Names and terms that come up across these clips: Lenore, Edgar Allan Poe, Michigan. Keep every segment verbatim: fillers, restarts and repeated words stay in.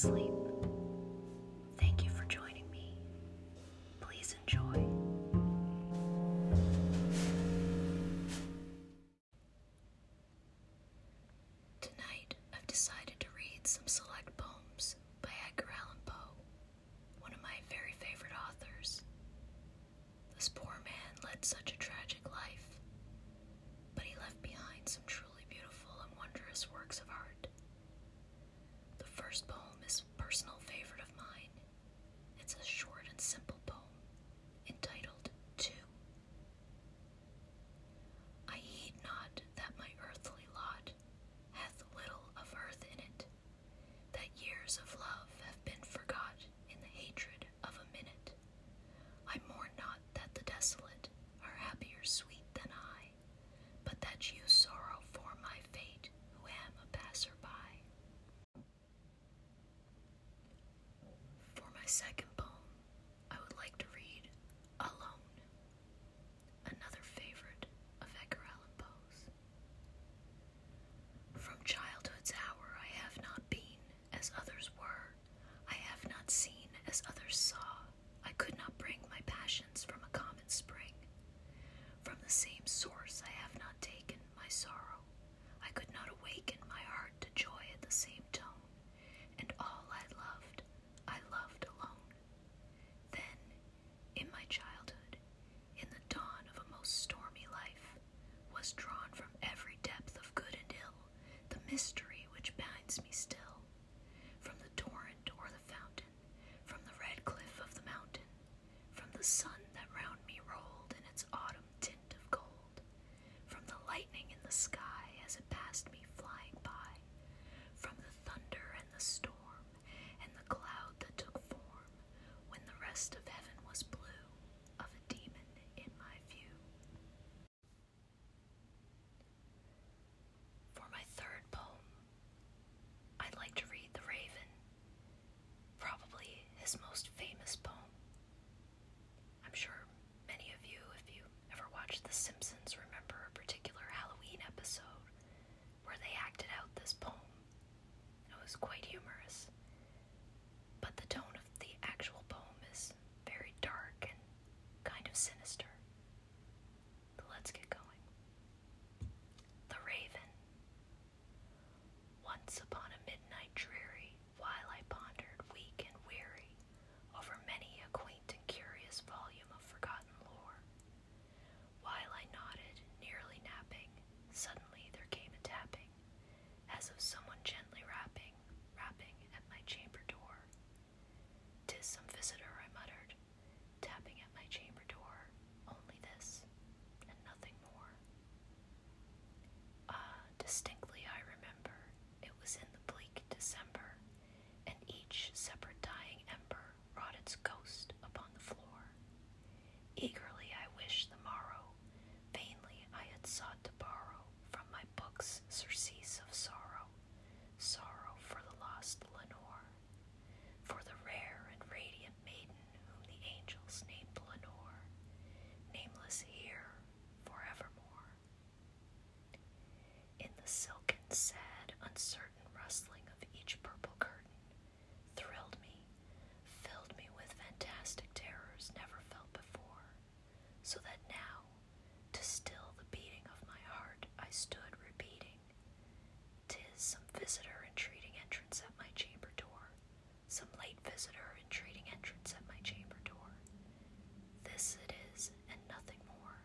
sleep. Thank you for joining me. Please enjoy. Tonight, I've decided to read some select poems by Edgar Allan Poe, one of my very favorite authors. This poor man led such a tragic life, but he left behind some truly beautiful and wondrous works of art. The first poem is a personal favorite of mine. It's a short and simple poem, entitled Two. I heed not that my earthly lot hath little of earth in it, that years of love have been forgot in the hatred of a minute. I mourn not that the desolate are happier sweet than I, but that you sorrow for my fate who am a passer-by. Second poem, I would like to read Alone, another favorite of Edgar Allan Poe's. From childhood's hour I have not been as others were, I have not seen as others saw, I could not bring my passions from a common spring. From the same source I have not taken my sorrow, I could not awaken my heart to joy at the same tone, and all I loved, I loved alone. Childhood, in the dawn of a most stormy life, was drawn from every depth of good and ill, the mystery which binds me still, from the torrent or the fountain, from the red cliff of the mountain, from the sun that round me rolled in its autumn tint of gold, from the lightning in the sky as it passed me flying by, from the thunder and the storm, and the cloud that took form, when the rest of heaven was blue. His most famous poem. I'm sure many of you, if you ever watched The Simpsons, remember a particular Halloween episode where they acted out this poem. It was quite humorous, but the tone of the actual poem is very dark and kind of sinister. But let's get going. The Raven. Once upon a midnight dreary, while I pondered volume of forgotten lore. While I nodded, nearly napping, suddenly there came a tapping, as of someone gently rapping, rapping at my chamber door. "'Tis some visitor," I muttered, tapping at my chamber door, only this, and nothing more. Ah, distinctly I remember, it was in the bleak December, and each separate dying ember wrought its ghost upon the floor. Eagerly I wished the morrow, vainly I had sought to borrow from my books surcease of sorrow, sorrow for the lost Lenore, for the rare and radiant maiden whom the angels named Lenore, nameless here forevermore. In the silken, sad, uncertain rustling of each purple curtain, thrilled me, filled me with fantastic terrors never felt before. So that now, to still the beating of my heart, I stood repeating, "'Tis some visitor entreating entrance at my chamber door, some late visitor entreating entrance at my chamber door. This it is, and nothing more."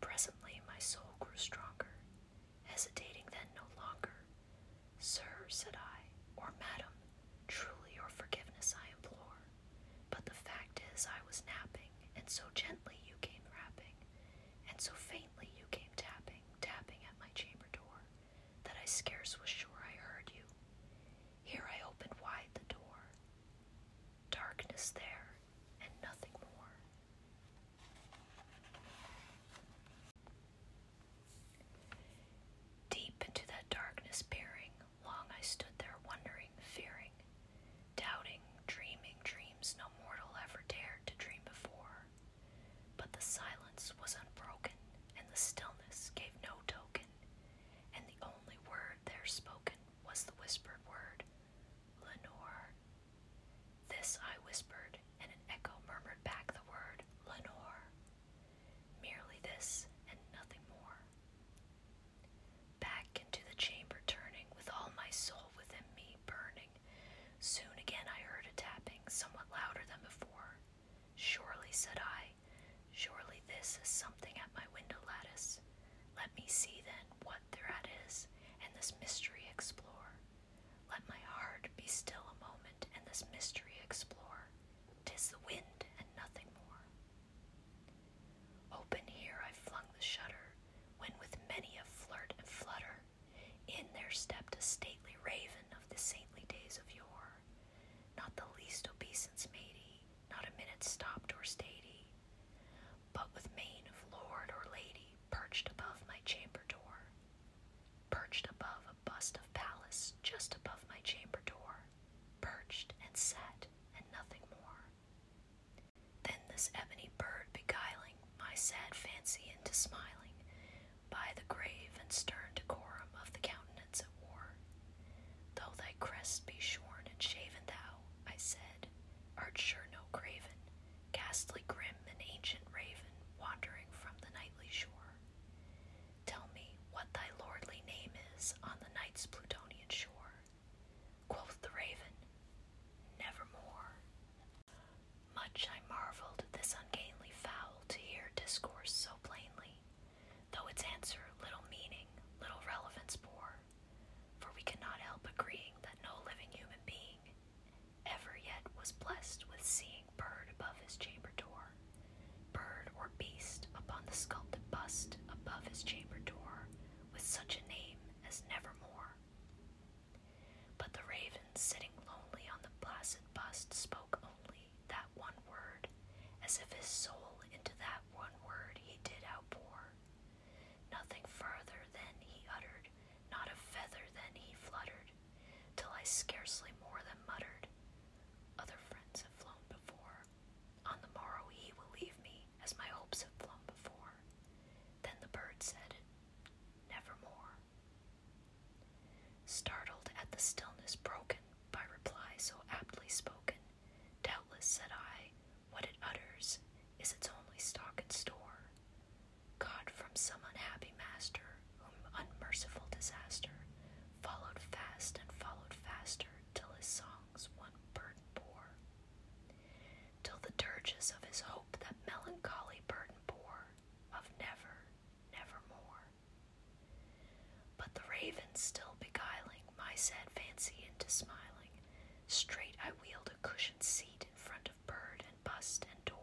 Presently my soul grew stronger, hesitating then no longer. "Sir," said I, "or madam, truly your forgiveness I implore, but the fact is I was napping, and so gently you came rapping, and so faintly you came tapping, tapping at my chamber door, that I scarce was sure I heard you. Here I opened wide the door. Darkness there, and nothing more." Deep into that darkness peering, long I stood there wondering, fearing, doubting, dreaming dreams no mortal ever dared to dream before. The silence was unbroken, and the stillness gave no token, and the only word there spoke still a moment and this mystery explore. 'Tis the wind and nothing more. Open here I flung the shutter, when with many a flirt and flutter, in there stepped a stately raven of the saintly days of yore. Not the least obeisance made he, not a minute stopped or stayed he, but with mien of lord or lady, perched above my chamber door. Perched above a bust of Pallas, just above my chamber door, perched and sat, and nothing more. Then this ebony bird beguiling my sad fancy into smiling, by the grave and stern decorum of the countenance it wore. Though thy crest be shorn and shaven thou, I said, art sure no craven, ghastly grim and ancient raven, wandering from the nightly shore. Tell me what thy lordly name is on the night's Plutonian shore. Quoth the raven, nevermore. Much I marveled at this ungainly fowl to hear discourse so plainly, though its answer little meaning, little relevance bore, for we cannot help agreeing that no living human being ever yet was blessed with seeing bird above his chamber door, bird or beast upon the sculpted bust above his chamber door, with such a name as nevermore. But the raven, sitting lonely on the placid bust, spoke only that one word, as if his soul into that one word he did outpour. Nothing further than he uttered, not a feather than he fluttered, till I scarcely more than muttered, other friends have flown before, on the morrow he will leave me, as my hopes have flown before. Then the bird said, nevermore. Startled at the stillness broken by reply so aptly spoken, doubtless, said I, what it utters is its only stock and store, caught from some unhappy master, whom unmerciful disaster followed fast and followed faster, till his songs one burden bore, till the dirges of his hope that melancholy burden bore, of never, nevermore. But the raven, still beguiling my sad fancy into smiling, straight I wheeled a cushioned seat in front of bird and bust and door.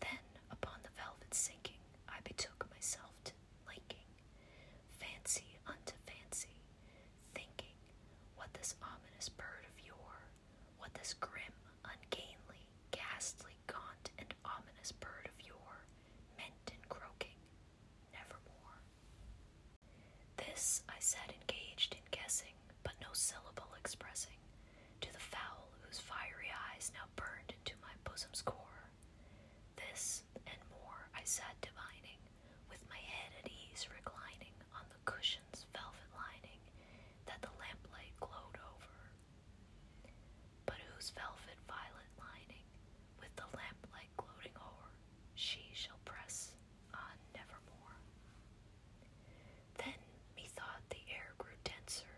Then, upon the velvet sinking, I betook myself to linking, fancy unto fancy, thinking what this ominous bird of yore, what this grim, ungainly, ghastly, gaunt, and ominous bird of yore meant in croaking, nevermore. This I sat engaged in guessing, but no syllable expressing, to the fowl whose fiery eyes now burned into my bosom's core. This and more I sat divining, with my head at ease reclining on the cushion's velvet lining that the lamplight glowed over, but whose velvet violet lining, with the lamplight gloating o'er, she shall press on nevermore. Then, methought, the air grew denser,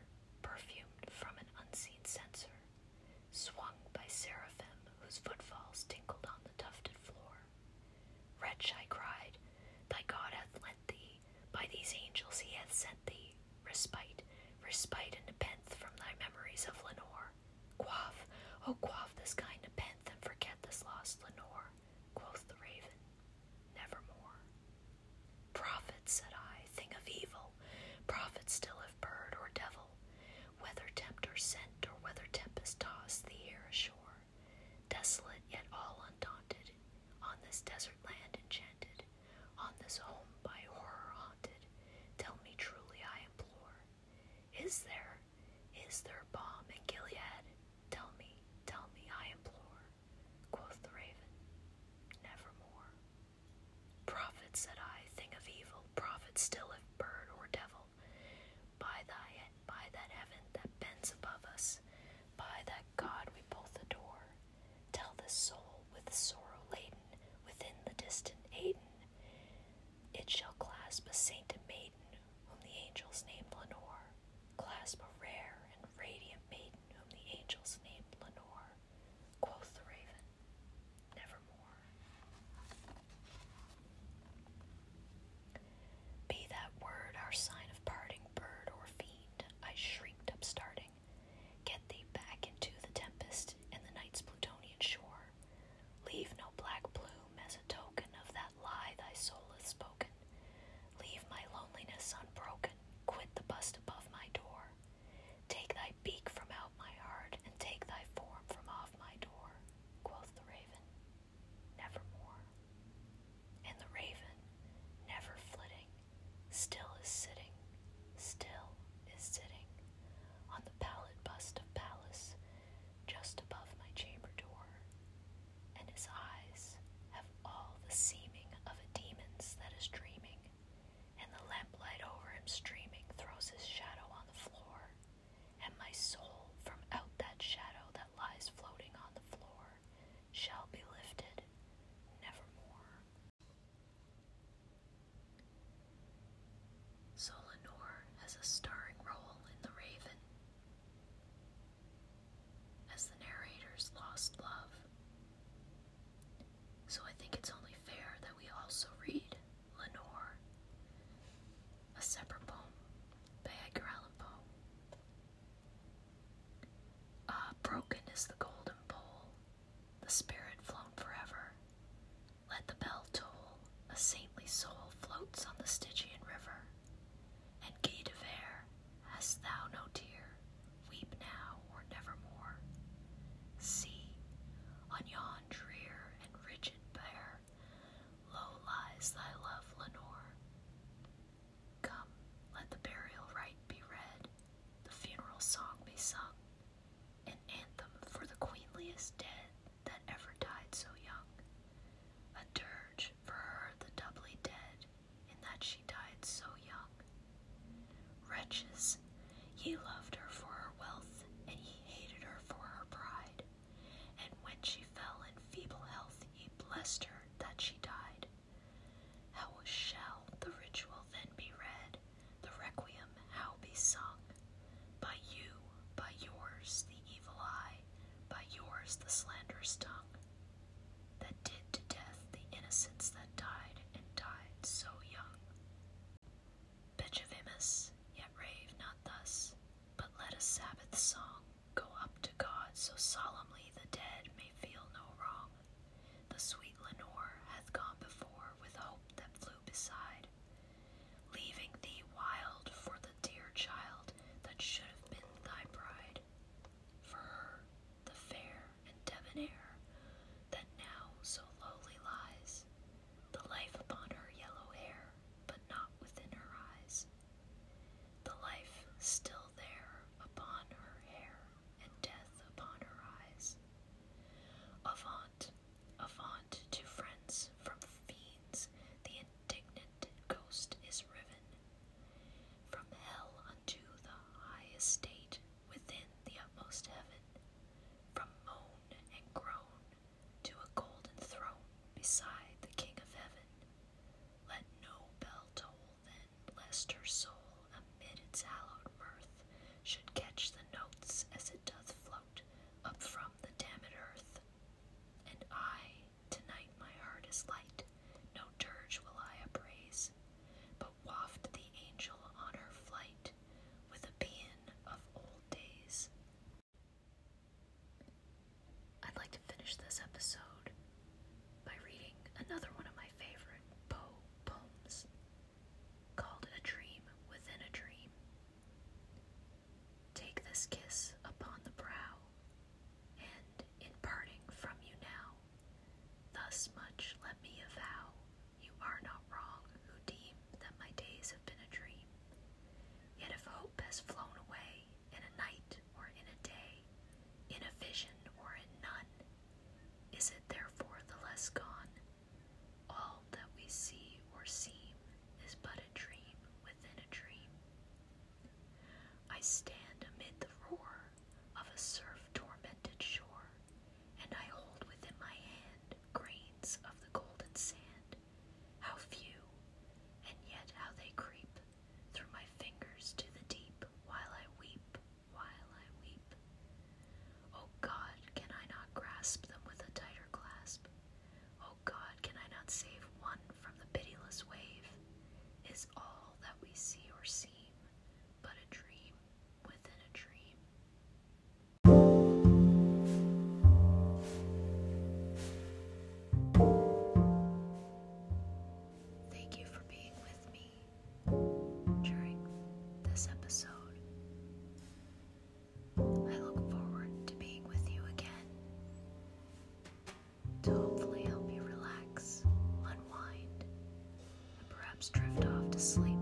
perfumed from an unseen censer, swung by seraphim whose footfalls tinkled on the tufted floor. Wretch, I cried, thy God hath lent thee, by these angels he hath sent thee, respite, respite and nepenthe from thy memories of Lenore. Quaff, oh quaff this kind nepenthe and forget this lost Lenore. Quoth the raven, nevermore. Prophet, said I, thing of evil, prophet still if bird or devil, whether tempter sent or whether tempest tossed thee here ashore, desolate yet all undaunted, on this desert land enchanted, on this home by horror haunted, tell me truly, I implore, is there, is there balm in Gilead? Tell me, tell me, I implore. Quoth the raven, nevermore. Prophet, said I, thing of evil, prophet still if bird or devil, by thy head, by that heaven that bends above us, by that God we both adore, tell this soul with sorrow laden, within the distant Aden, it shall clasp a sainted maiden, whom the angels named Lenore, clasp a rare and radiant maiden, whom the angels named Lenore. Quoth the raven, nevermore. Be that word our sign of parting, bird or fiend, I shrieked upstarting, get thee back a starring role in The Raven, as the narrator's lost love. So I think it's only fair that we also read Lenore, a separate poem by Edgar Allan Poe. Ah, broken is the golden bowl, the spirit flown forever. Let the bell toll, a saintly soul floats on the Stygian river. And gate of air, hast thou no tear, weep now or nevermore. See, on yon drear and rigid bare, low lies thy love, Lenore. Come, let the burial rite be read, the funeral song be sung, an anthem for the queenliest dead that ever died so young, a dirge for her the doubly dead, in that she died so young. Wretches, ye loved her for her wealth, and ye hated her for her pride, and when she fell in feeble health, ye blessed her that she died. How shall the ritual then be read, the requiem how be sung? By you, by yours, the evil eye, by yours, the slanderous tongue, that did to death the innocence that died, and died so young. Bechevimus, yet rave not thus, but let a Sabbath song go up to God, so solemnly the dead may feel no wrong. The sweet Lenore hath gone before with hope that flew beside, leaving thee wild for the dear child that should have been thy bride. For her, the fair and debonair, that now so lowly lies, the life upon her yellow hair, but not within her eyes, the life still there upon her hair, and death upon her eyes. Avaunt, avaunt to friends from fiends, the indignant ghost is riven from hell unto the high estate within the utmost heaven, from moan and groan to a golden throne beside the King of Heaven. Let no bell toll then, lest her soul amid its hallowed mirth should catch the notes as it doth float up from the damned earth. And I, tonight my heart is light, no dirge will I upraise, but waft the angel on her flight with a paean of old days. I'd like to finish this episode by reading another one of my favorite Poe poems, called A Dream Within a Dream. Take this kiss upon the brow, and in parting from you now, thus much let me avow, you are not wrong who deem that my days have been a dream. Yet if hope has flown away in a night or in a day, in a vision or in none, is it therefore the less gone? All that we see or seem is but a dream within a dream. I stand amid the roar of a surf-tormented shore, and I hold within my hand grains of the golden sand. How few, and yet how they creep through my fingers to the deep, while I weep, while I weep. O God, can I not grasp them with a tighter clasp? O God, can I not save one from the pitiless wave? Is all that we see or seem but a dream within a dream? Thank you for being with me during this episode. I look forward to being with you again, to hopefully help you relax, unwind, and perhaps drift off to sleep.